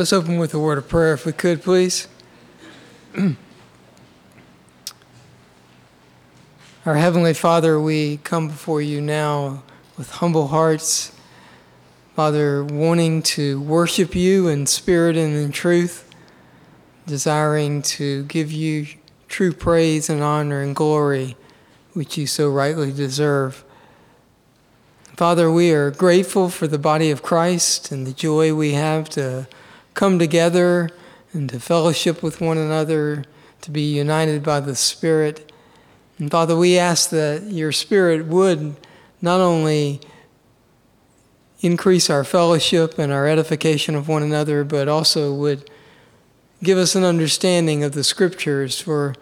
Let's open with a word of prayer, if we could, please. Our Heavenly Father, we come before you now with humble hearts, Father, wanting to worship you in spirit and in truth, desiring to give you true praise and honor and glory, which you so rightly deserve. Father, we are grateful for the body of Christ and the joy we have to come together and to fellowship with one another, to be united by the Spirit. And Father, we ask that your Spirit would not only increase our fellowship and our edification of one another, but also would give us an understanding of the Scriptures, for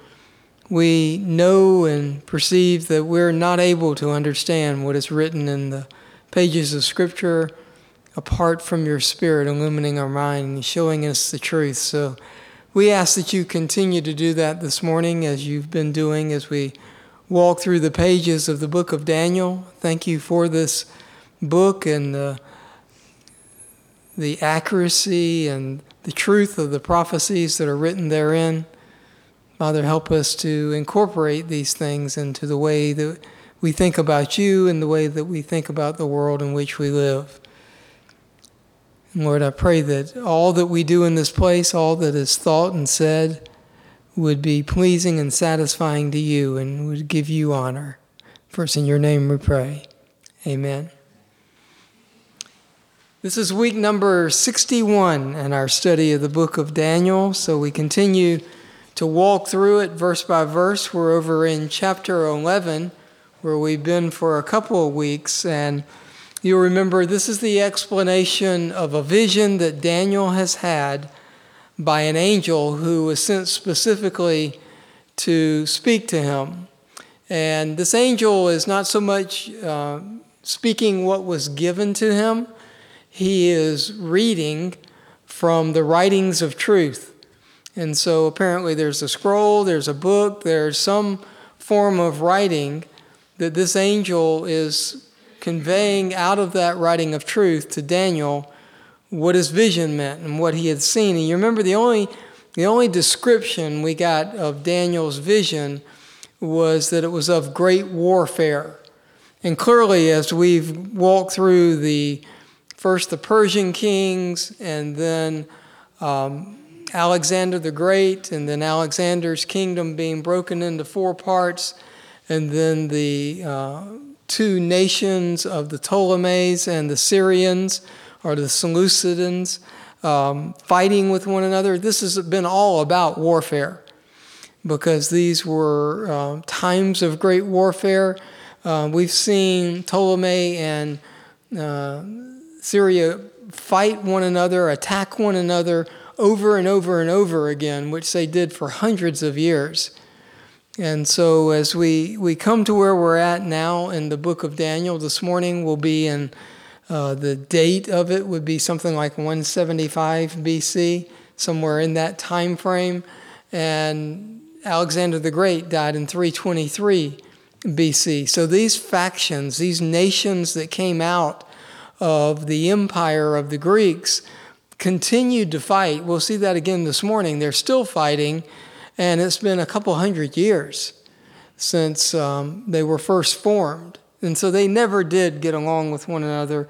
we know and perceive that we're not able to understand what is written in the pages of Scripture apart from your Spirit illumining our mind and showing us the truth. So we ask that you continue to do that this morning, as you've been doing as we walk through the pages of the book of Daniel. Thank you for this book and the accuracy and the truth of the prophecies that are written therein. Father, help us to incorporate these things into the way that we think about you and the way that we think about the world in which we live. And Lord, I pray that all that we do in this place, all that is thought and said, would be pleasing and satisfying to you and would give you honor. First, in your name we pray. Amen. This is week number 61 in our study of the book of Daniel, so we continue to walk through it verse by verse. We're over in chapter 11, where we've been for a couple of weeks, and you'll remember this is the explanation of a vision that Daniel has had by an angel who was sent specifically to speak to him. And this angel is not so much speaking what was given to him. He is reading from the writings of truth. And so apparently there's a scroll, there's a book, there's some form of writing that this angel is conveying out of that writing of truth to Daniel what his vision meant and what he had seen. And you remember the only description we got of Daniel's vision was that it was of great warfare. And clearly, as we've walked through first the Persian kings and then Alexander the Great, and then Alexander's kingdom being broken into four parts, and then the two nations of the Ptolemies and the Syrians, or the Seleucidans, fighting with one another. This has been all about warfare, because these were times of great warfare. We've seen Ptolemy and Syria fight one another, attack one another, over and over and over again, which they did for hundreds of years. And so as we come to where we're at now in the book of Daniel, this morning will be in, the date of it would be something like 175 BC, somewhere in that time frame. And Alexander the Great died in 323 BC. So these factions, these nations that came out of the empire of the Greeks, continued to fight. We'll see that again this morning. They're still fighting, and it's been a couple hundred years since they were first formed. And so they never did get along with one another,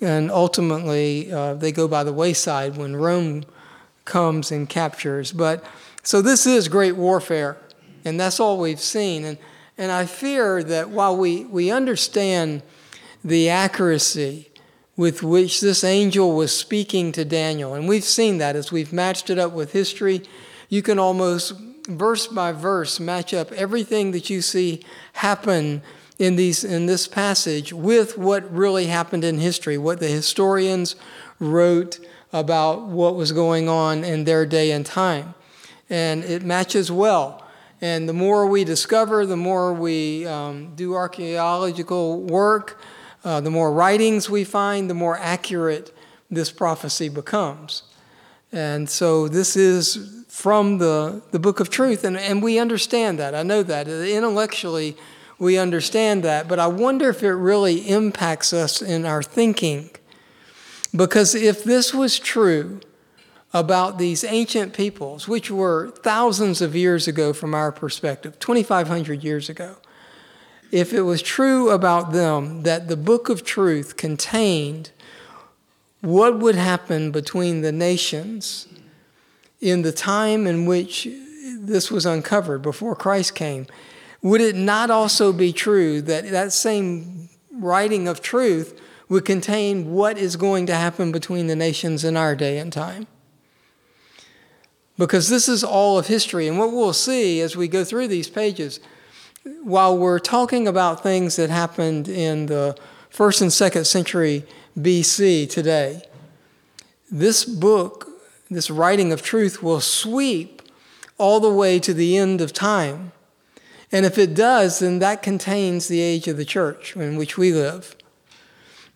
and ultimately they go by the wayside when Rome comes and captures. But so this is great warfare, and that's all we've seen. And I fear that while we understand the accuracy with which this angel was speaking to Daniel, and we've seen that as we've matched it up with history, you can almost verse by verse match up everything that you see happen in this passage with what really happened in history, what the historians wrote about what was going on in their day and time. And it matches well. And the more we discover, the more we do archaeological work, the more writings we find, the more accurate this prophecy becomes. And so this is from the book of truth, and we understand that. I know that. Intellectually, we understand that, but I wonder if it really impacts us in our thinking. Because if this was true about these ancient peoples, which were thousands of years ago from our perspective, 2,500 years ago, if it was true about them that the book of truth contained what would happen between the nations in the time in which this was uncovered before Christ came, would it not also be true that that same writing of truth would contain what is going to happen between the nations in our day and time? Because this is all of history. And what we'll see as we go through these pages, while we're talking about things that happened in the 1st and 2nd century BC today, this book, this writing of truth, will sweep all the way to the end of time. And if it does, then that contains the age of the church in which we live.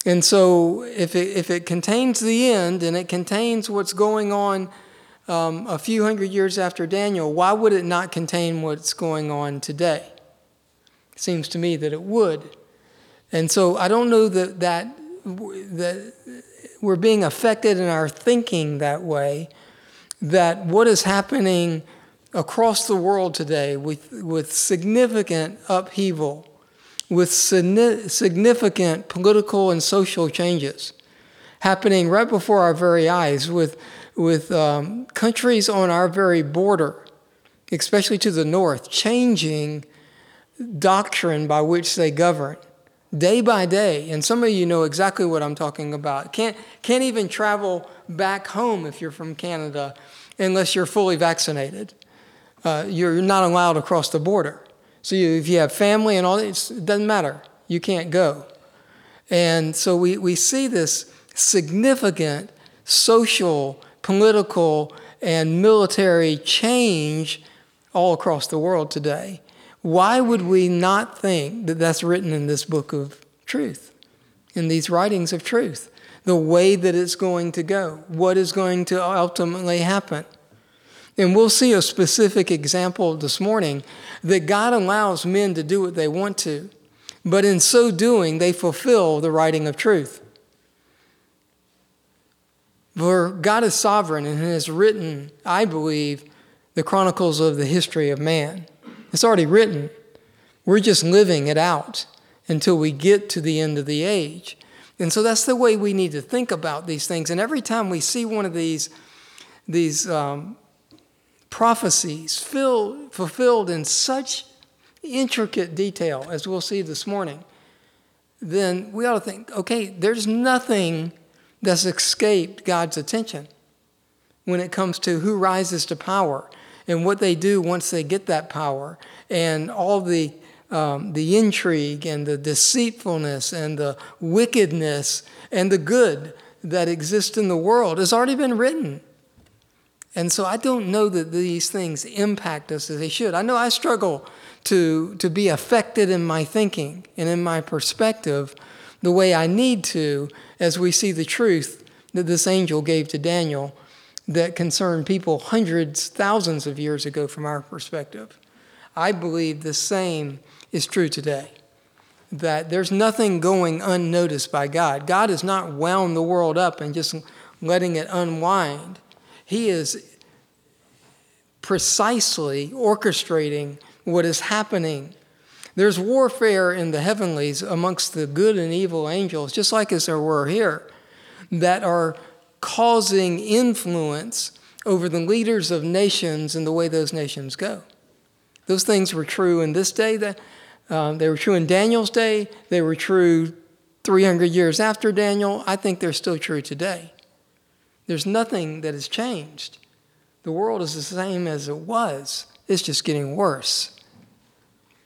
And so if it contains the end and it contains what's going on a few hundred years after Daniel, why would it not contain what's going on today? It seems to me that it would. And so I don't know that we're being affected in our thinking that way, that what is happening across the world today with significant upheaval, with significant political and social changes happening right before our very eyes, with countries on our very border, especially to the north, changing doctrine by which they govern day by day. And some of you know exactly what I'm talking about. Can't even travel back home if you're from Canada unless you're fully vaccinated. You're not allowed across the border. So if you have family and all that, it doesn't matter. You can't go. And so we see this significant social, political, and military change all across the world today. Why would we not think that that's written in this book of truth, in these writings of truth, the way that it's going to go, what is going to ultimately happen? And we'll see a specific example this morning that God allows men to do what they want to, but in so doing, they fulfill the writing of truth. For God is sovereign and has written, I believe, the chronicles of the history of man. It's already written. We're just living it out until we get to the end of the age. And so that's the way we need to think about these things. And every time we see one of these prophecies fulfilled in such intricate detail, as we'll see this morning, then we ought to think, okay, there's nothing that's escaped God's attention when it comes to who rises to power and what they do once they get that power, and all the intrigue and the deceitfulness and the wickedness and the good that exists in the world has already been written. And so I don't know that these things impact us as they should. I know I struggle to be affected in my thinking and in my perspective the way I need to, as we see the truth that this angel gave to Daniel that concerned people hundreds, thousands of years ago from our perspective. I believe the same is true today, that there's nothing going unnoticed by God. God has not wound the world up and just letting it unwind. He is precisely orchestrating what is happening. There's warfare in the heavenlies amongst the good and evil angels, just like as there were here, that are causing influence over the leaders of nations and the way those nations go. Those things were true in this day. They were true in Daniel's day. They were true 300 years after Daniel. I think they're still true today. There's nothing that has changed. The world is the same as it was. It's just getting worse.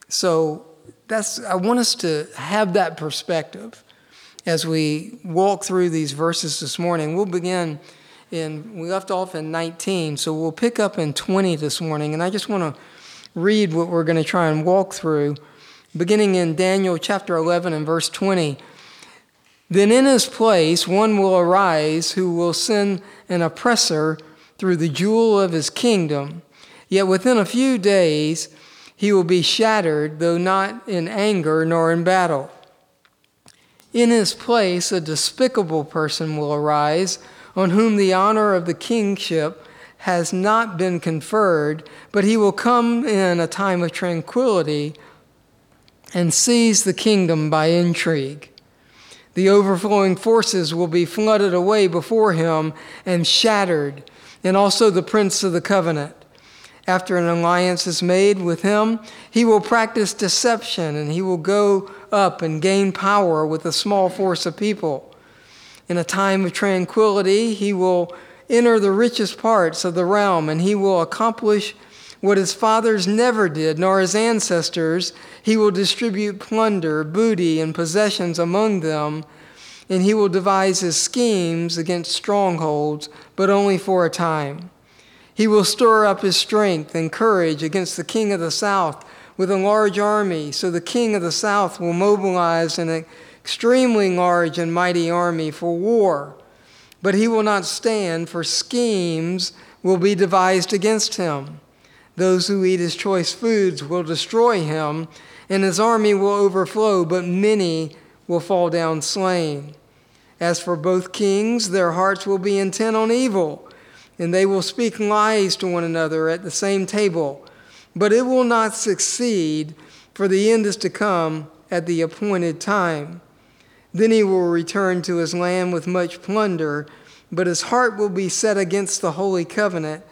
So I want us to have that perspective as we walk through these verses this morning. We'll begin we left off in 19, so we'll pick up in 20 this morning. And I just want to read what we're going to try and walk through, beginning in Daniel chapter 11 and verse 20. Then in his place one will arise who will send an oppressor through the jewel of his kingdom. Yet within a few days he will be shattered, though not in anger nor in battle. In his place, a despicable person will arise on whom the honor of the kingship has not been conferred, but he will come in a time of tranquility and seize the kingdom by intrigue. The overflowing forces will be flooded away before him and shattered, and also the prince of the covenant. After an alliance is made with him, he will practice deception, and he will go up and gain power with a small force of people. In a time of tranquility, he will enter the richest parts of the realm, and he will accomplish what his fathers never did, nor his ancestors. He will distribute plunder, booty, and possessions among them, and he will devise his schemes against strongholds, but only for a time. He will stir up his strength and courage against the king of the south with a large army, so the king of the south will mobilize an extremely large and mighty army for war, but he will not stand, for schemes will be devised against him. Those who eat his choice foods will destroy him, and his army will overflow, but many will fall down slain. As for both kings, their hearts will be intent on evil, and they will speak lies to one another at the same table. But it will not succeed, for the end is to come at the appointed time. Then he will return to his land with much plunder, but his heart will be set against the holy covenant,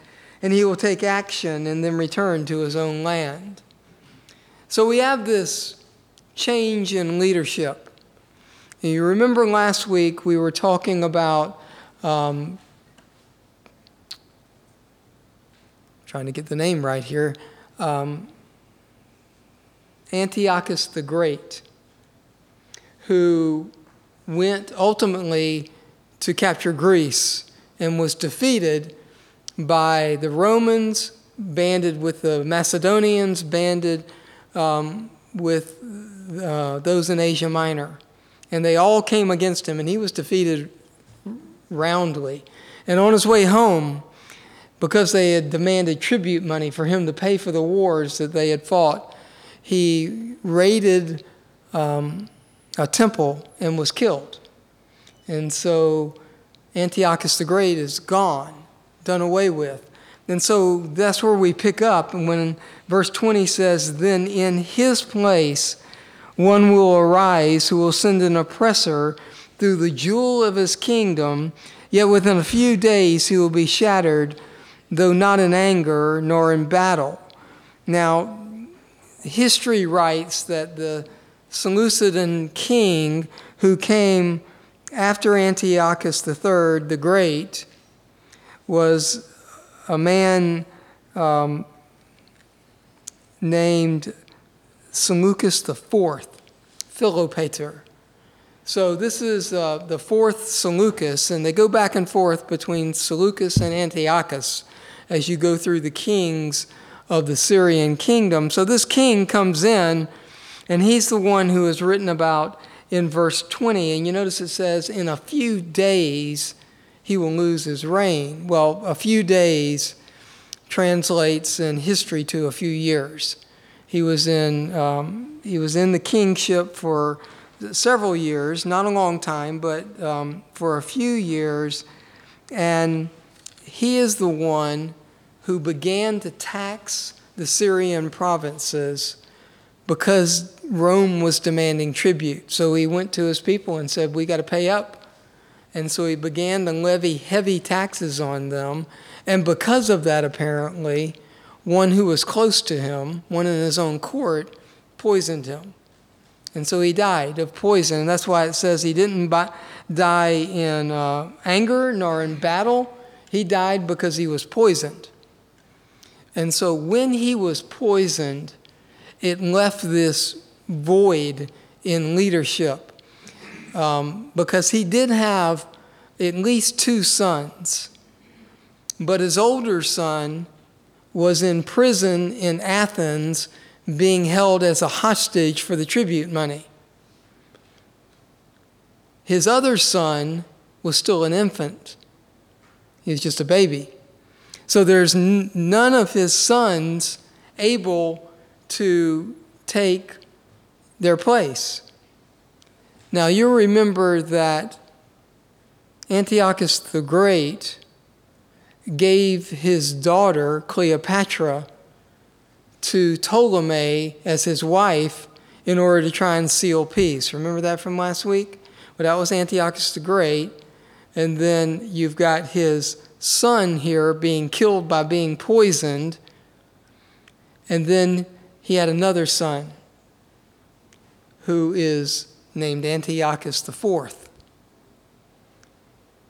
and he will take action and then return to his own land. So we have this change in leadership. And you remember last week we were talking about trying to get the name right here, Antiochus the Great, who went ultimately to capture Greece and was defeated by the Romans, banded with the Macedonians, banded with those in Asia Minor. And they all came against him, and he was defeated roundly. And on his way home, because they had demanded tribute money for him to pay for the wars that they had fought, he raided a temple and was killed. And so Antiochus the Great is gone, done away with. And so that's where we pick up. And when verse 20 says, "Then in his place one will arise who will send an oppressor through the jewel of his kingdom, yet within a few days he will be shattered, though not in anger nor in battle." Now, history writes that the Seleucidan king who came after Antiochus III the Great was a man named Seleucus the Fourth, Philopater. So this is the fourth Seleucus, and they go back and forth between Seleucus and Antiochus as you go through the kings of the Syrian kingdom. So this king comes in, and he's the one who is written about in verse 20. And you notice it says, in a few days he will lose his reign. Well, a few days translates in history to a few years. He was in the kingship for several years, not a long time, but for a few years. And he is the one who began to tax the Syrian provinces because Rome was demanding tribute. So he went to his people and said, "We got to pay up." And so he began to levy heavy taxes on them. And because of that, apparently, one who was close to him, one in his own court, poisoned him. And so he died of poison. And that's why it says he didn't die in anger nor in battle. He died because he was poisoned. And so when he was poisoned, it left this void in leadership because he did have at least two sons. But his older son was in prison in Athens, being held as a hostage for the tribute money. His other son was still an infant. He was just a baby. So there's none of his sons able to take their place. Now, you'll remember that Antiochus the Great gave his daughter Cleopatra to Ptolemy as his wife in order to try and seal peace. Remember that from last week? Well, that was Antiochus the Great. And then you've got his son here being killed by being poisoned. And then he had another son who is named Antiochus the Fourth.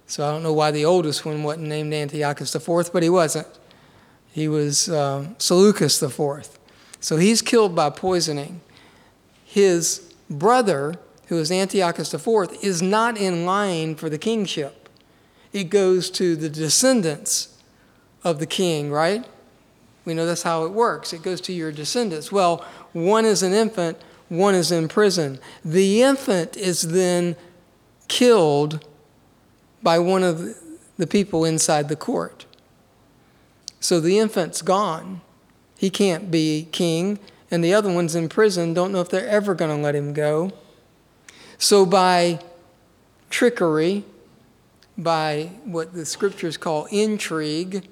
So I don't know why the oldest one wasn't named Antiochus the Fourth, but he wasn't. He was Seleucus the Fourth. So he's killed by poisoning. His brother, who is Antiochus the Fourth, is not in line for the kingship. It goes to the descendants of the king, right? We know that's how it works. It goes to your descendants. Well, one is an infant, one is in prison. The infant is then killed by one of the people inside the court. So the infant's gone. He can't be king. And the other one's in prison. Don't know if they're ever going to let him go. So by trickery, by what the scriptures call intrigue,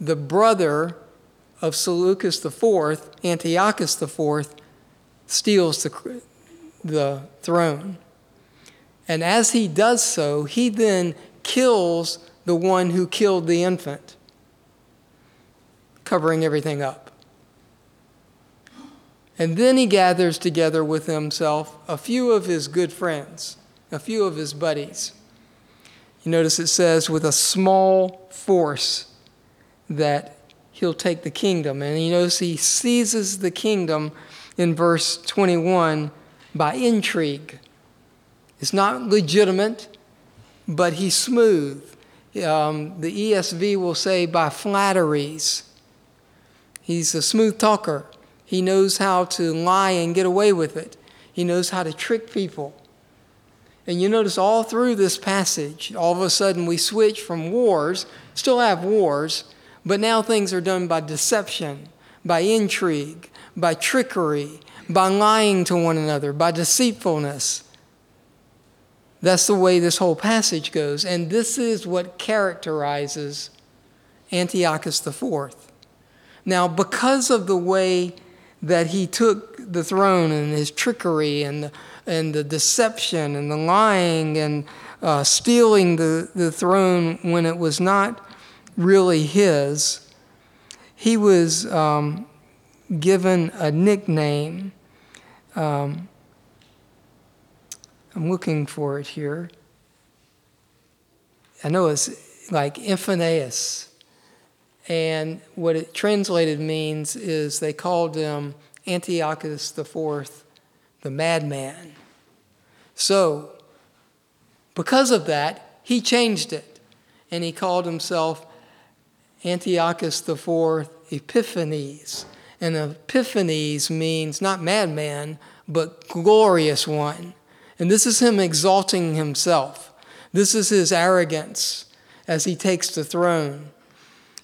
the brother of Seleucus the Fourth, Antiochus the Fourth, steals the throne. And as he does so, he then kills the one who killed the infant, covering everything up. And then he gathers together with himself a few of his good friends, a few of his buddies. You notice it says with a small force that he'll take the kingdom. And you notice he seizes the kingdom in verse 21 by intrigue. It's not legitimate, but he's smooth. The ESV will say by flatteries. He's a smooth talker. He knows how to lie and get away with it. He knows how to trick people. And you notice all through this passage, all of a sudden we switch from wars, still have wars, but now things are done by deception, by intrigue, by trickery, by lying to one another, by deceitfulness. That's the way this whole passage goes. And this is what characterizes Antiochus IV. Now, because of the way that he took the throne and his trickery and the deception and the lying and stealing the throne when it was not really his, he was given a nickname. I'm looking for it here. I know it's like Epiphanes. And what it translated means is they called him Antiochus IV, the madman. So, because of that, he changed it. And he called himself Antiochus IV Epiphanes. And Epiphanes means not madman, but glorious one. And this is him exalting himself. This is his arrogance as he takes the throne.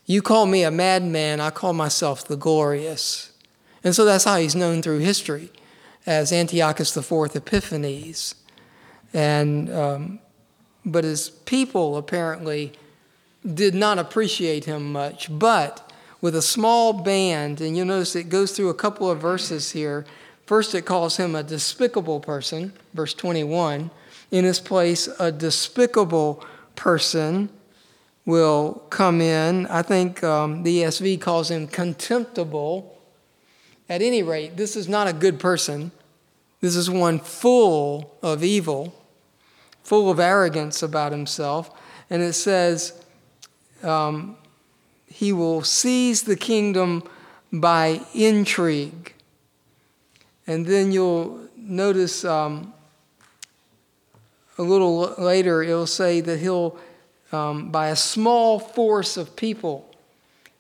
You call me a madman, I call myself the glorious. And so that's how he's known through history, as Antiochus IV Epiphanes. And but his people apparently did not appreciate him much. But with a small band, and you'll notice it goes through a couple of verses here. First, it calls him a despicable person, verse 21. In his place, a despicable person will come in. I think the ESV calls him contemptible. At any rate, this is not a good person. This is one full of evil, full of arrogance about himself. And it says he will seize the kingdom by intrigue. And then you'll notice a little later, it'll say that he'll, by a small force of people,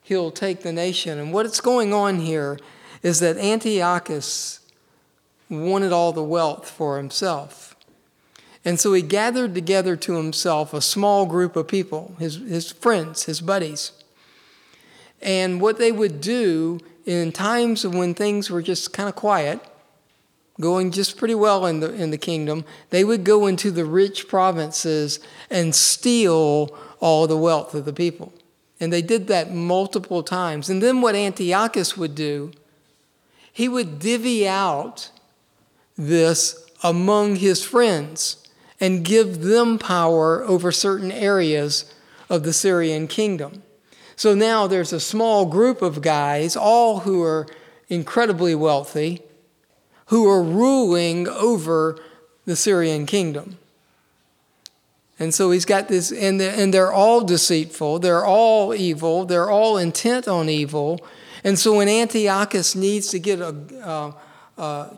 he'll take the nation. And what's going on here is that Antiochus wanted all the wealth for himself. And so he gathered together to himself a small group of people, his friends, his buddies. And what they would do in times when things were just kind of quiet, going just pretty well in the kingdom, they would go into the rich provinces and steal all the wealth of the people. And they did that multiple times. And then what Antiochus would do, he would divvy out this among his friends and give them power over certain areas of the Syrian kingdom. So now there's a small group of guys, all who are incredibly wealthy, who are ruling over the Syrian kingdom. And so he's got this, and they're all deceitful, they're all evil, they're all intent on evil. And so when Antiochus needs to get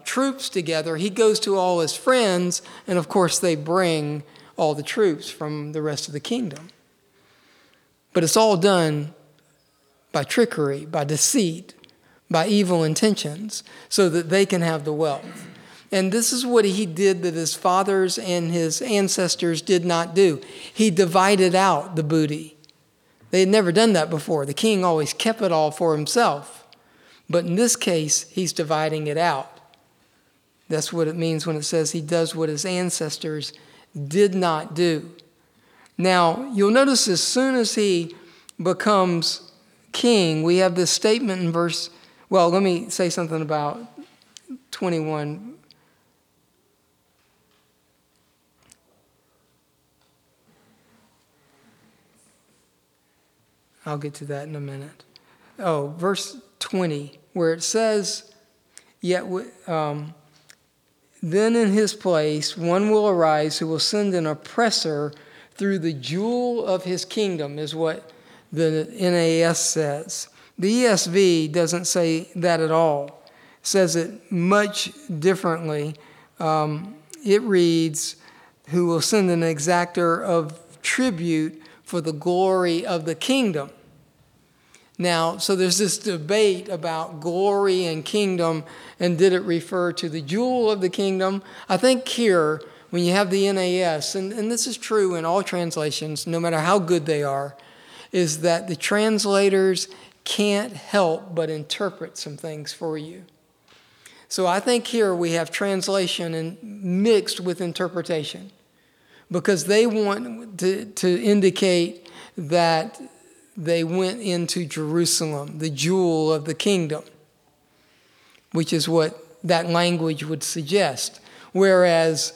troops together, he goes to all his friends, and of course they bring all the troops from the rest of the kingdom. But it's all done by trickery, by deceit, by evil intentions, so that they can have the wealth. And this is what he did that his fathers and his ancestors did not do. He divided out the booty. They had never done that before. The king always kept it all for himself. But in this case, he's dividing it out. That's what it means when it says he does what his ancestors did not do. Now, you'll notice as soon as he becomes king, we have this statement in verse... Well, let me say something about 21. I'll get to that in a minute. Oh, verse 20, where it says, "Yet then in his place one will arise who will send an oppressor through the jewel of his kingdom," is what the NAS says. The ESV doesn't say that at all. It says it much differently. It reads, "Who will send an exactor of tribute for the glory of the kingdom." Now, so there's this debate about glory and kingdom, and did it refer to the jewel of the kingdom? I think here, when you have the NAS, and this is true in all translations, no matter how good they are, is that the translators can't help but interpret some things for you. So I think here we have translation and mixed with interpretation, because they want to indicate that they went into Jerusalem, the jewel of the kingdom, which is what that language would suggest. Whereas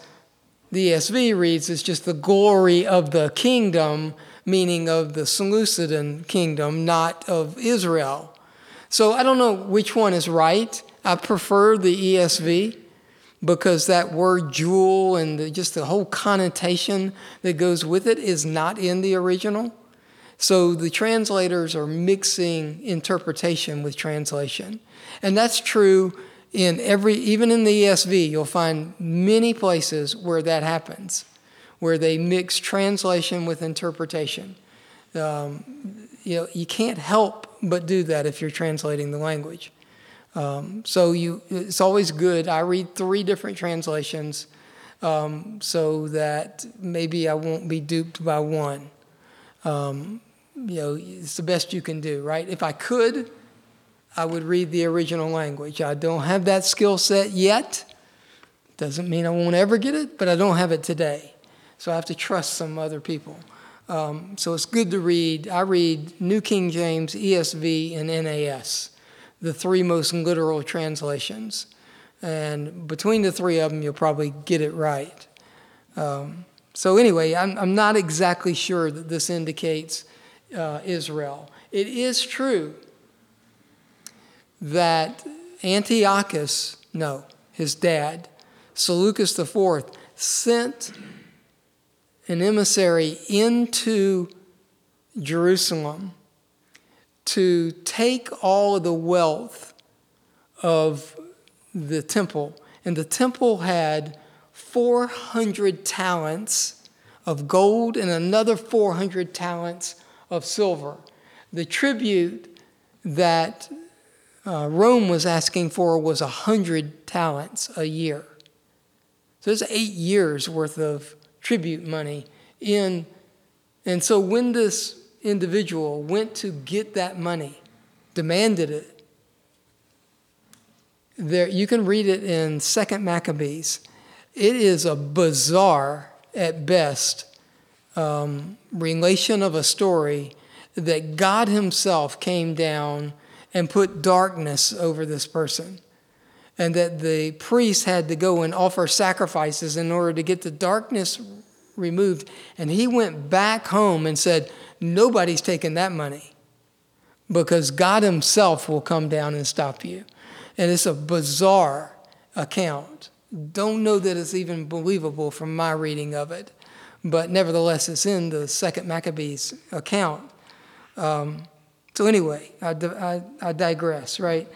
the ESV reads, it's just the glory of the kingdom, meaning of the Seleucidan kingdom, not of Israel. So I don't know which one is right. I prefer the ESV, because that word jewel and just the whole connotation that goes with it is not in the original. So the translators are mixing interpretation with translation. And that's true in even in the ESV, you'll find many places where that happens, where they mix translation with interpretation. You can't help but do that if you're translating the language. It's always good. I read 3 different translations so that maybe I won't be duped by one. It's the best you can do, right? If I could, I would read the original language. I don't have that skill set yet. Doesn't mean I won't ever get it, but I don't have it today. So I have to trust some other people. So it's good to read. I read New King James, ESV, and NAS, the 3 most literal translations. And between the 3 of them, you'll probably get it right. Anyway, I'm not exactly sure that this indicates Israel. It is true that his dad, Seleucus the Fourth, sent an emissary into Jerusalem to take all of the wealth of the temple. And the temple had 400 talents of gold and another 400 talents of silver. The tribute that Rome was asking for was 100 talents a year. So there's 8 years worth of tribute money in. And so when this individual went to get that money, demanded it, There, you can read it in 2 Maccabees. It is a bizarre, at best, relation of a story that God himself came down and put darkness over this person, and that the priest had to go and offer sacrifices in order to get the darkness removed. And he went back home and said, nobody's taking that money because God himself will come down and stop you. And it's a bizarre account. Don't know that it's even believable from my reading of it, but nevertheless, it's in the 2 Maccabees account. So anyway, I digress, right?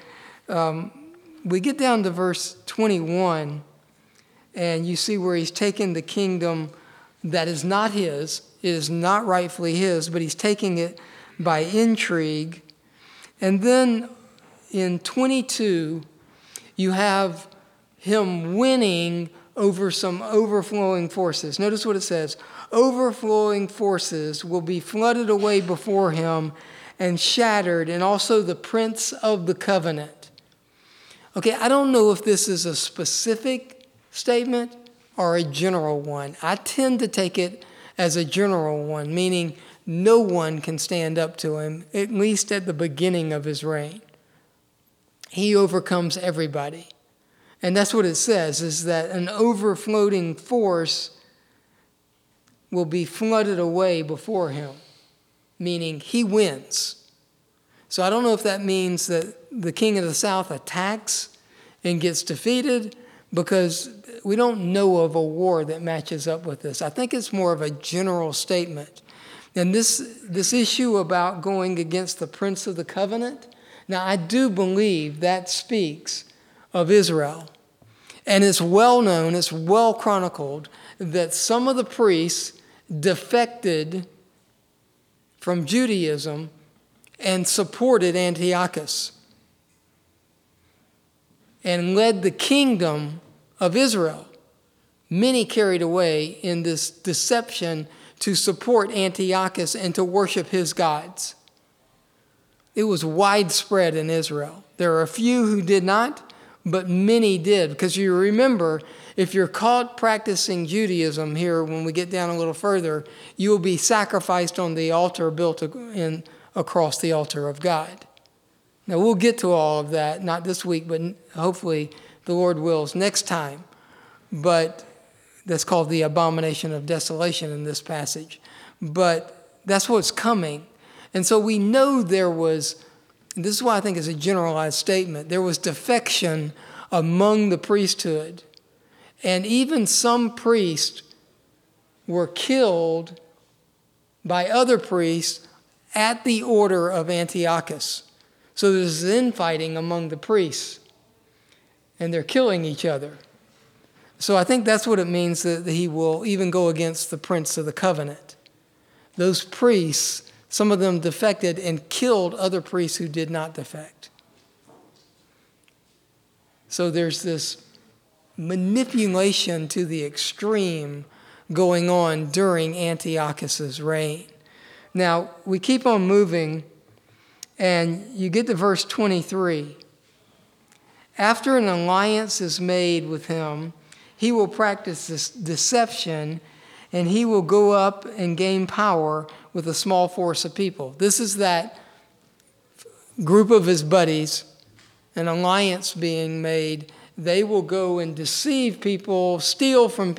We get down to verse 21, and you see where he's taken the kingdom that is not his. It is not rightfully his, but he's taking it by intrigue. And then in 22, you have him winning over some overflowing forces. Notice what it says. Overflowing forces will be flooded away before him and shattered, and also the prince of the covenant. Okay, I don't know if this is a specific statement or a general one. I tend to take it as a general one, meaning no one can stand up to him, at least at the beginning of his reign. He overcomes everybody. And that's what it says, is that an overflowing force will be flooded away before him, meaning he wins. So I don't know if that means that the king of the south attacks and gets defeated, because we don't know of a war that matches up with this. I think it's more of a general statement. And this issue about going against the prince of the covenant, now I do believe that speaks of Israel. And it's well known, it's well chronicled, that some of the priests defected from Judaism and supported Antiochus and led the kingdom of Israel. Many carried away in this deception to support Antiochus and to worship his gods. It was widespread in Israel. There are a few who did not, but many did. Because you remember, if you're caught practicing Judaism here, when we get down a little further, you will be sacrificed on the altar built in across the altar of God. Now, we'll get to all of that, not this week, but hopefully the Lord wills next time. But that's called the abomination of desolation in this passage. But that's what's coming. And so we know there was, and this is why I think it's a generalized statement, there was defection among the priesthood. And even some priests were killed by other priests at the order of Antiochus. So there's infighting among the priests, and they're killing each other. So I think that's what it means, that he will even go against the prince of the covenant. Those priests, some of them defected and killed other priests who did not defect. So there's this manipulation to the extreme going on during Antiochus's reign. Now, we keep on moving, and you get to verse 23. After an alliance is made with him, he will practice this deception, and he will go up and gain power with a small force of people. This is that group of his buddies, an alliance being made. They will go and deceive people, steal from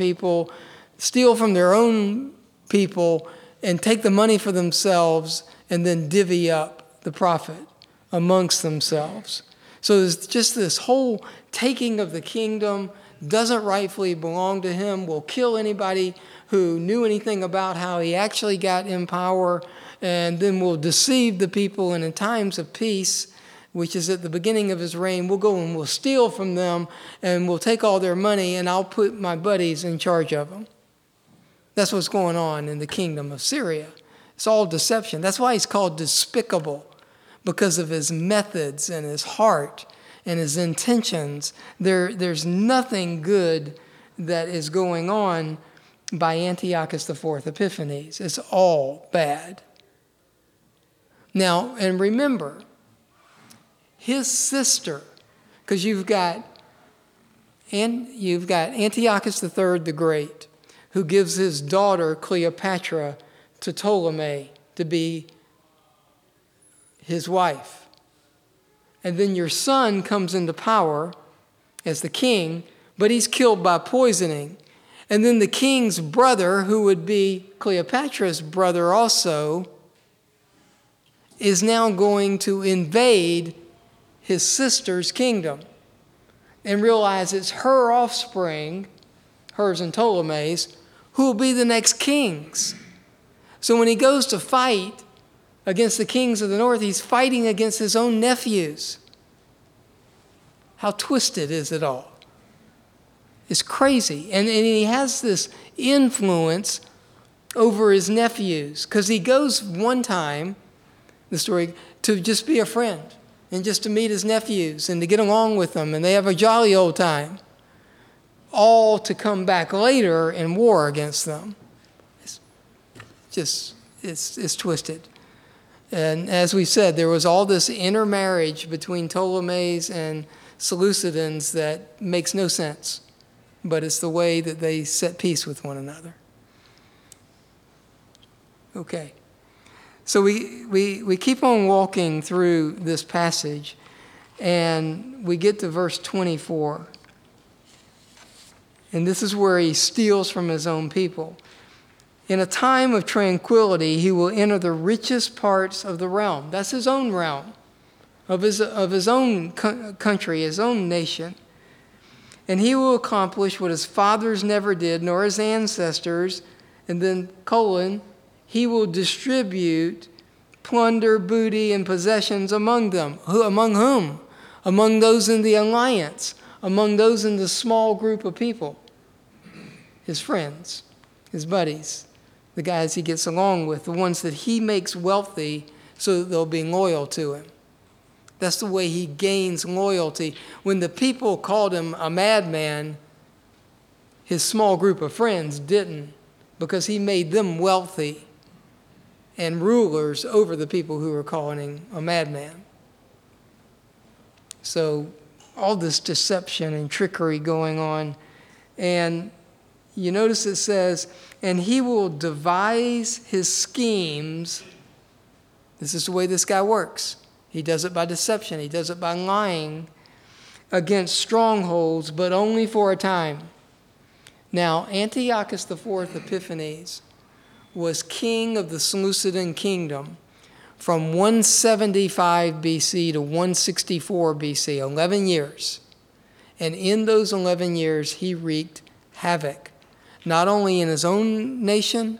their own people, and take the money for themselves, and then divvy up the prophet amongst themselves. So there's just this whole taking of the kingdom, doesn't rightfully belong to him, will kill anybody who knew anything about how he actually got in power, and then will deceive the people, and in times of peace, which is at the beginning of his reign, we'll go and we'll steal from them, and we'll take all their money, and I'll put my buddies in charge of them. That's what's going on in the kingdom of Syria. It's all deception. That's why he's called despicable, because of his methods and his heart and his intentions. There's nothing good that is going on by Antiochus IV Epiphanes. It's all bad. Now, and remember, his sister because you've got Antiochus III the Great, who gives his daughter Cleopatra to Ptolemy to be his wife. And then your son comes into power as the king, but he's killed by poisoning. And then the king's brother, who would be Cleopatra's brother also, is now going to invade his sister's kingdom and realize it's her offspring, hers and Ptolemy's, who will be the next kings. So when he goes to fight against the kings of the north, he's fighting against his own nephews. How twisted is it all? It's crazy. And he has this influence over his nephews, because he goes one time, the story, to just be a friend and just to meet his nephews and to get along with them, and they have a jolly old time, all to come back later in war against them. It's twisted. And as we said, there was all this intermarriage between Ptolemies and Seleucidans that makes no sense, but it's the way that they set peace with one another. Okay. So we keep on walking through this passage, and we get to verse 24. And this is where he steals from his own people. In a time of tranquility, he will enter the richest parts of the realm. That's his own realm, of his own country, his own nation. And he will accomplish what his fathers never did, nor his ancestors. And then, he will distribute plunder, booty, and possessions among them. Among whom? Among those in the alliance, among those in the small group of people, his friends, his buddies, the guys he gets along with, the ones that he makes wealthy so that they'll be loyal to him. That's the way he gains loyalty. When the people called him a madman, his small group of friends didn't, because he made them wealthy and rulers over the people who were calling him a madman. So all this deception and trickery going on. And you notice it says, and he will devise his schemes. This is the way this guy works. He does it by deception. He does it by lying against strongholds, but only for a time. Now, Antiochus IV Epiphanes was king of the Seleucidan kingdom from 175 BC to 164 BC, 11 years. And in those 11 years, he wreaked havoc, not only in his own nation,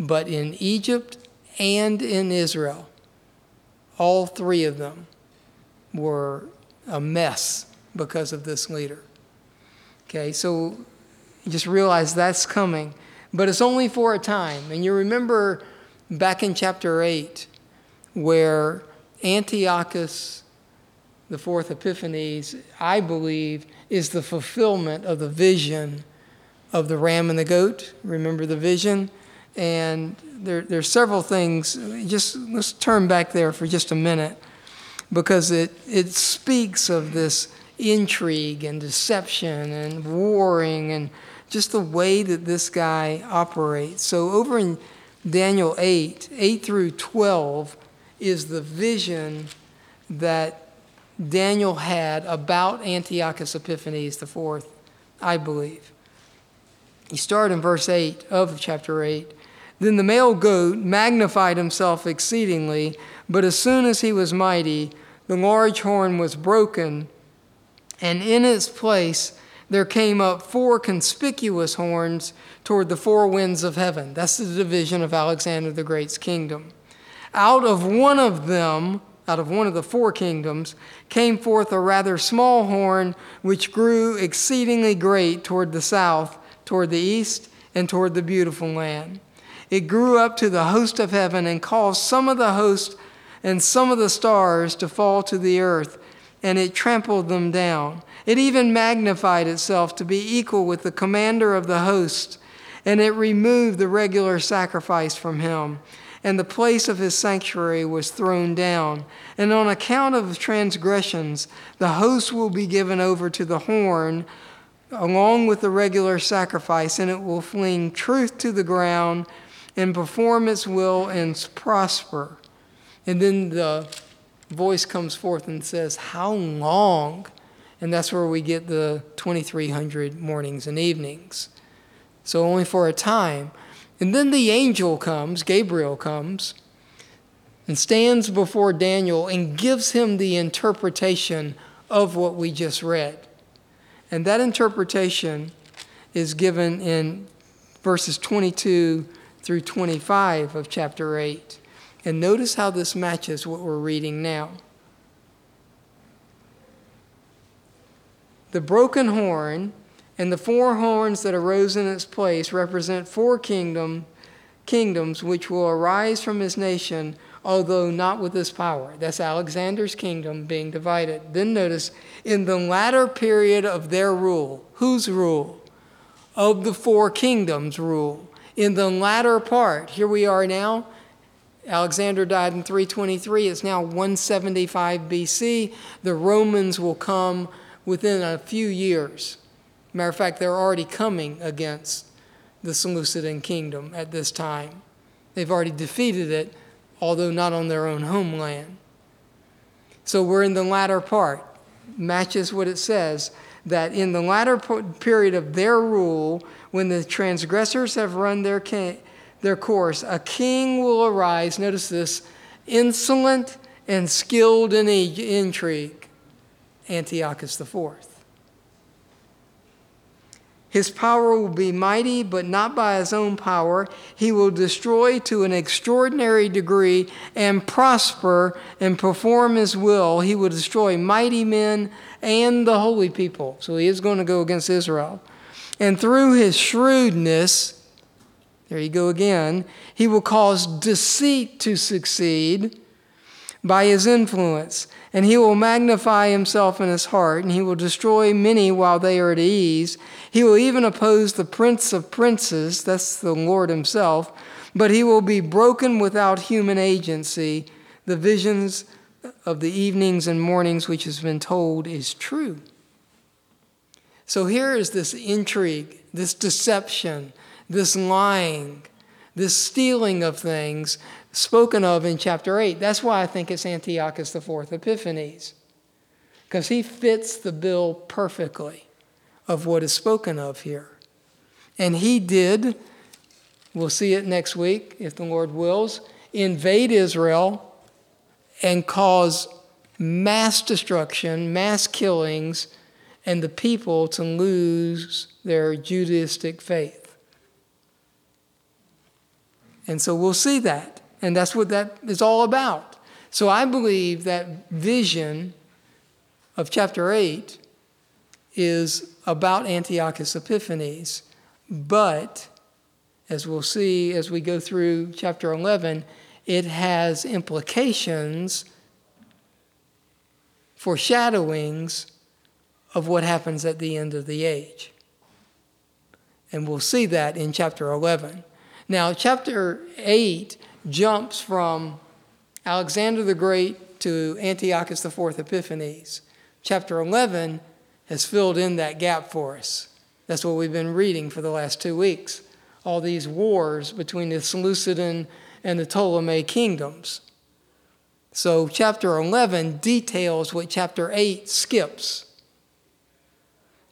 but in Egypt and in Israel. All three of them were a mess because of this leader. Okay, so just realize that's coming. But it's only for a time. And you remember back in chapter 8 where Antiochus IV Epiphanes, I believe, is the fulfillment of the vision of the ram and the goat. Remember the vision? And there are several things. Just let's turn back there for just a minute, because it speaks of this intrigue and deception and warring and just the way that this guy operates. So over in Daniel 8 through 12 is the vision that Daniel had about Antiochus Epiphanes IV, I believe. You start in verse 8 of chapter 8. Then the male goat magnified himself exceedingly, but as soon as he was mighty, the large horn was broken, and in its place there came up four conspicuous horns toward the four winds of heaven. That's the division of Alexander the Great's kingdom. Out of one of them, out of one of the four kingdoms, came forth a rather small horn, which grew exceedingly great toward the south, toward the east, and toward the beautiful land. It grew up to the host of heaven and caused some of the host and some of the stars to fall to the earth, and it trampled them down. It even magnified itself to be equal with the commander of the host, and it removed the regular sacrifice from him. and the place of his sanctuary was thrown down. And on account of transgressions, the host will be given over to the horn along with the regular sacrifice, and it will fling truth to the ground and perform its will and prosper. And then the voice comes forth and says, how long? And that's where we get the 2300 mornings and evenings. So only for a time. And then the angel comes, Gabriel comes, and stands before Daniel and gives him the interpretation of what we just read. And that interpretation is given in verses 22 through 25 of chapter 8. And notice how this matches what we're reading now. The broken horn and the four horns that arose in its place represent four kingdoms which will arise from his nation, although not with his power. That's Alexander's kingdom being divided. Then notice, in the latter period of their rule, whose rule? Of the four kingdoms' rule. In the latter part, here we are now, Alexander died in 323. It's now 175 BC. The Romans will come within a few years. Matter of fact, they're already coming against the Seleucidan kingdom at this time. They've already defeated it, although not on their own homeland. So we're in the latter part. Matches what it says, that in the latter period of their rule, when the transgressors have run their course, a king will arise, notice this, insolent and skilled in intrigue. Antiochus IV. His power will be mighty, but not by his own power. He will destroy to an extraordinary degree and prosper and perform his will. He will destroy mighty men and the holy people. So he is going to go against Israel. And through his shrewdness, there you go again, he will cause deceit to succeed by his influence, and he will magnify himself in his heart, and he will destroy many while they are at ease. He will even oppose the prince of princes, that's the Lord himself, but he will be broken without human agency. The visions of the evenings and mornings which has been told is true. So here is this intrigue, this deception, this lying, this stealing of things spoken of in chapter 8. That's why I think it's Antiochus IV Epiphanes, because he fits the bill perfectly of what is spoken of here. And he did, we'll see it next week, if the Lord wills, invade Israel and cause mass destruction, mass killings, and the people to lose their Judaistic faith. And so we'll see that. And that's what that is all about. So I believe that vision of chapter 8 is about Antiochus Epiphanes. But, as we'll see as we go through chapter 11, it has implications, foreshadowings of what happens at the end of the age. And we'll see that in chapter 11. Now, chapter 8 jumps from Alexander the Great to Antiochus IV Epiphanes. Chapter 11 has filled in that gap for us. That's what we've been reading for the last 2 weeks, all these wars between the Seleucidan and the Ptolemy kingdoms. So chapter 11 details what chapter 8 skips.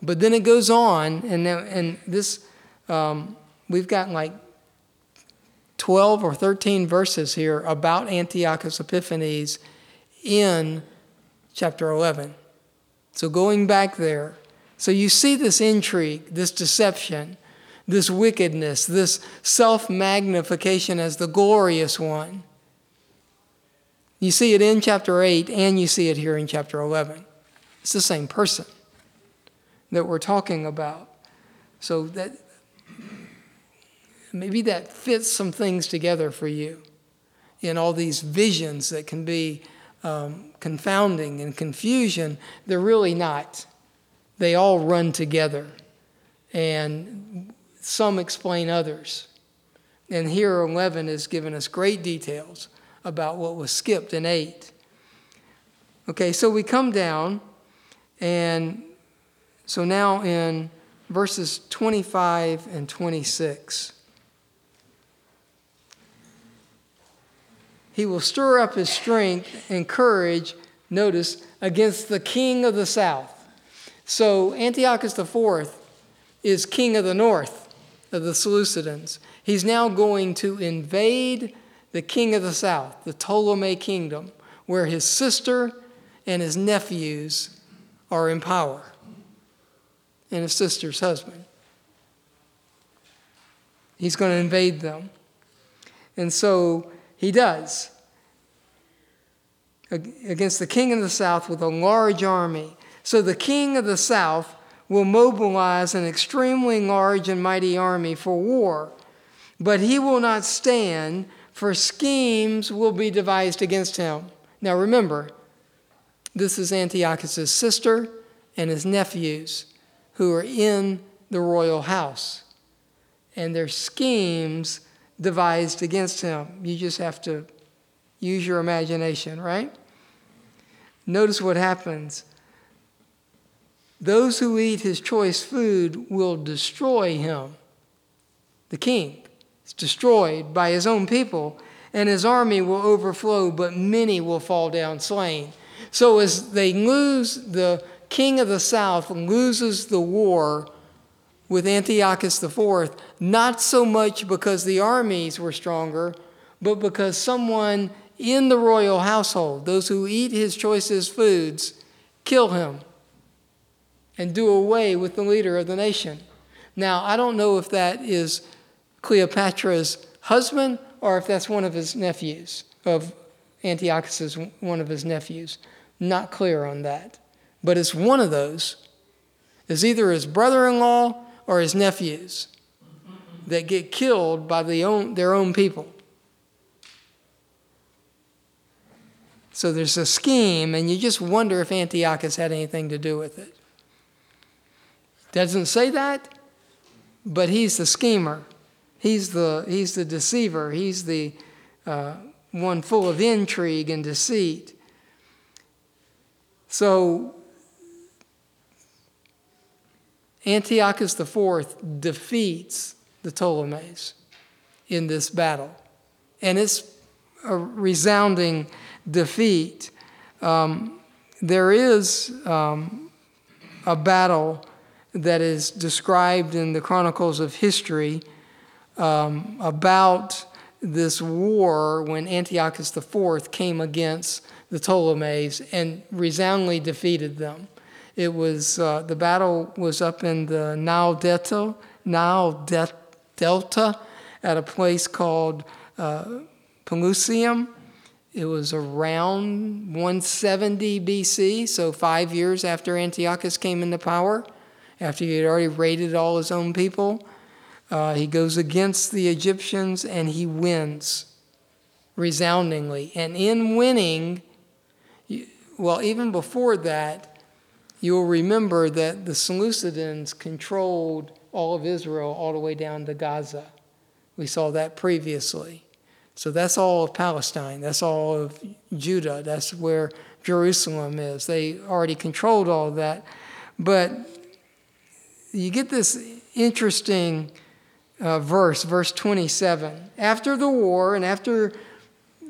But then it goes on, and this we've got like 12 or 13 verses here about Antiochus Epiphanes in chapter 11. So going back there, so you see this intrigue, this deception, this wickedness, this self-magnification as the glorious one. You see it in chapter 8 and you see it here in chapter 11. It's the same person that we're talking about. So that maybe that fits some things together for you in all these visions that can be confounding and confusion. They're really not. They all run together, and some explain others. And here 11 has given us great details about what was skipped in 8. Okay, so we come down, and so now in verses 25 and 26. He will stir up his strength and courage, notice, against the king of the south. So Antiochus IV is king of the north of the Seleucidans. He's now going to invade the king of the south, the Ptolemy kingdom, where his sister and his nephews are in power, and his sister's husband. He's going to invade them. And so he does, against the king of the south with a large army. So the king of the south will mobilize an extremely large and mighty army for war, but he will not stand, for schemes will be devised against him. Now remember, this is Antiochus' sister and his nephews who are in the royal house, and their schemes devised against him. You just have to use your imagination, right? Notice what happens. Those who eat his choice food will destroy him. The king is destroyed by his own people, and his army will overflow, but many will fall down slain. So as they lose, the king of the south loses the war with Antiochus IV, not so much because the armies were stronger, but because someone in the royal household, those who eat his choicest foods, kill him and do away with the leader of the nation. Now, I don't know if that is Cleopatra's husband or if that's one of his nephews, of Antiochus's one of his nephews. Not clear on that. But it's one of those. It's either his brother-in-law or his nephews that get killed by their own people. So there's a scheme, and you just wonder if Antiochus had anything to do with it. Doesn't say that, but he's the schemer. He's the deceiver. He's the one full of intrigue and deceit. So Antiochus IV defeats the Ptolemies in this battle. And it's a resounding defeat. There is a battle that is described in the Chronicles of History about this war when Antiochus IV came against the Ptolemies and resoundingly defeated them. It was the battle was up in the Nile Delta at a place called Pelusium. It was around 170 BC, so 5 years after Antiochus came into power, after he had already raided all his own people. He goes against the Egyptians and he wins resoundingly. And in winning, even before that, you'll remember that the Seleucidans controlled all of Israel all the way down to Gaza. We saw that previously. So that's all of Palestine. That's all of Judah. That's where Jerusalem is. They already controlled all of that. But you get this interesting verse 27. After the war and after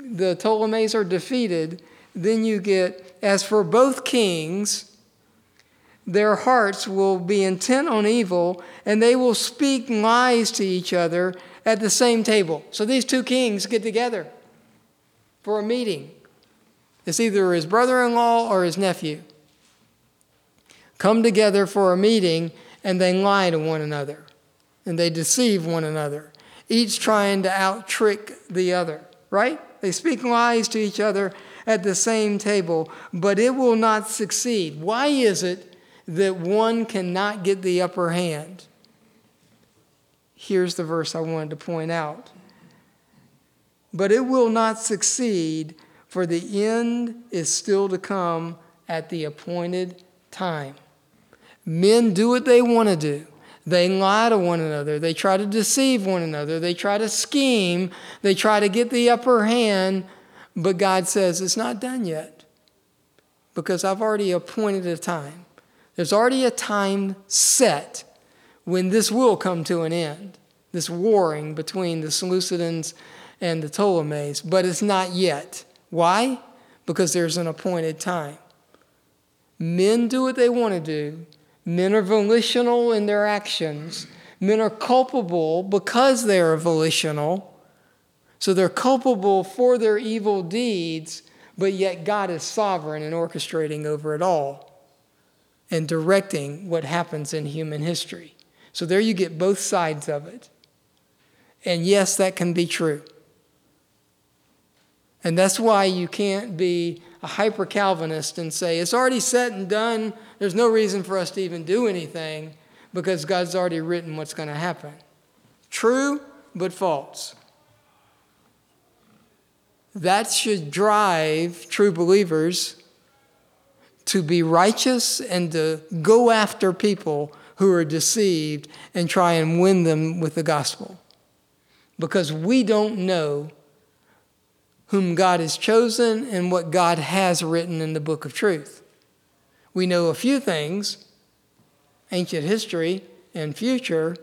the Ptolemies are defeated, then you get, as for both kings, their hearts will be intent on evil, and they will speak lies to each other at the same table. So these two kings get together for a meeting. It's either his brother-in-law or his nephew. Come together for a meeting, and they lie to one another, and they deceive one another, each trying to out-trick the other, right? They speak lies to each other at the same table, but it will not succeed. Why is it that one cannot get the upper hand? Here's the verse I wanted to point out. But it will not succeed, for the end is still to come at the appointed time. Men do what they want to do. They lie to one another. They try to deceive one another. They try to scheme. They try to get the upper hand. But God says, it's not done yet, because I've already appointed a time. There's already a time set when this will come to an end, this warring between the Seleucidans and the Ptolemies, but it's not yet. Why? Because there's an appointed time. Men do what they want to do. Men are volitional in their actions. Men are culpable because they are volitional. So they're culpable for their evil deeds, but yet God is sovereign in orchestrating over it all and directing what happens in human history. So there you get both sides of it. And yes, that can be true. And that's why you can't be a hyper-Calvinist and say, it's already set and done. There's no reason for us to even do anything because God's already written what's going to happen. True, but false. That should drive true believers to be righteous and to go after people who are deceived and try and win them with the gospel. Because we don't know whom God has chosen and what God has written in the book of truth. We know a few things, ancient history and future,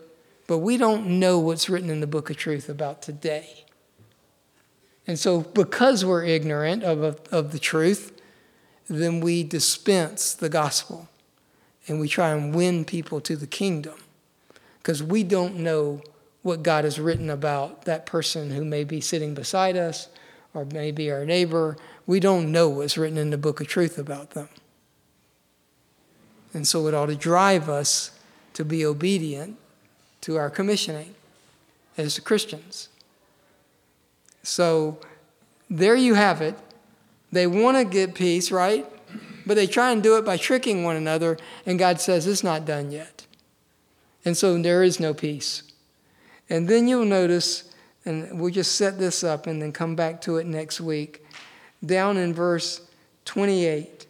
but we don't know what's written in the book of truth about today. And so because we're ignorant of the truth, then we dispense the gospel and we try and win people to the kingdom because we don't know what God has written about that person who may be sitting beside us, or maybe our neighbor. We don't know what's written in the book of truth about them. And so it ought to drive us to be obedient to our commissioning as Christians. So there you have it. They want to get peace, right? But they try and do it by tricking one another, and God says it's not done yet. And so there is no peace. And then you'll notice, and we'll just set this up and then come back to it next week, down in verse 28.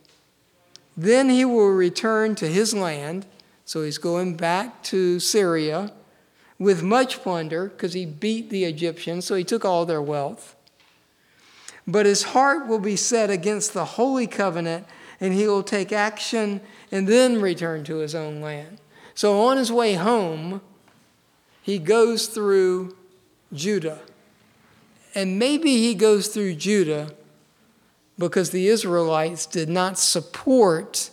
Then he will return to his land, so he's going back to Syria, with much plunder, because he beat the Egyptians, so he took all their wealth. But his heart will be set against the holy covenant, and he will take action and then return to his own land. So on his way home, he goes through Judah. And maybe he goes through Judah because the Israelites did not support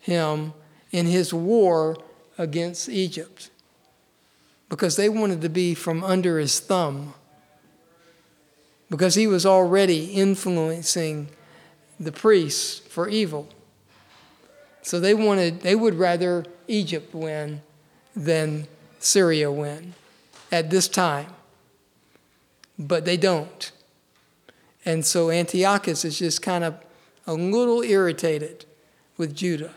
him in his war against Egypt, because they wanted to be from under his thumb, because he was already influencing the priests for evil. So they would rather Egypt win than Syria win at this time. But they don't. And so Antiochus is just kind of a little irritated with Judah.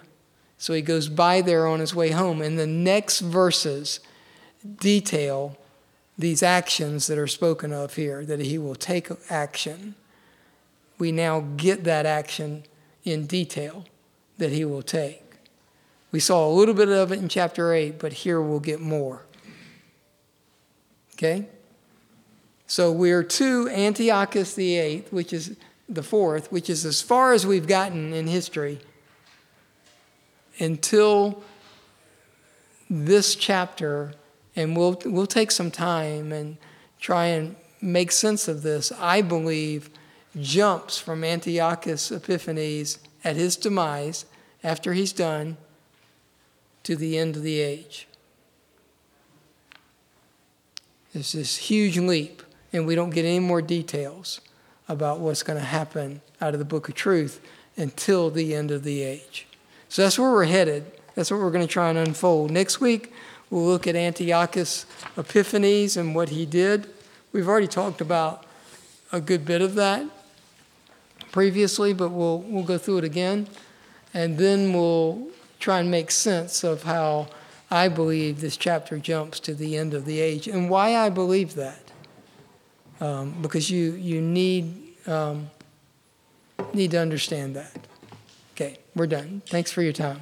So he goes by there on his way home. And the next verses detail these actions that are spoken of here, that he will take action. We now get that action in detail that he will take. We saw a little bit of it in chapter 8, but here we'll get more. Okay? So we're to Antiochus the Eighth, which is the fourth, which is as far as we've gotten in history until this chapter, and we'll take some time and try and make sense of this. I believe jumps from Antiochus Epiphanes at his demise after he's done to the end of the age. It's this huge leap. And we don't get any more details about what's going to happen out of the book of truth until the end of the age. So that's where we're headed. That's what we're going to try and unfold. Next week, we'll look at Antiochus Epiphanes and what he did. We've already talked about a good bit of that previously, but we'll go through it again. And then we'll try and make sense of how I believe this chapter jumps to the end of the age and why I believe that. Because you need to understand that. Okay, we're done. Thanks for your time.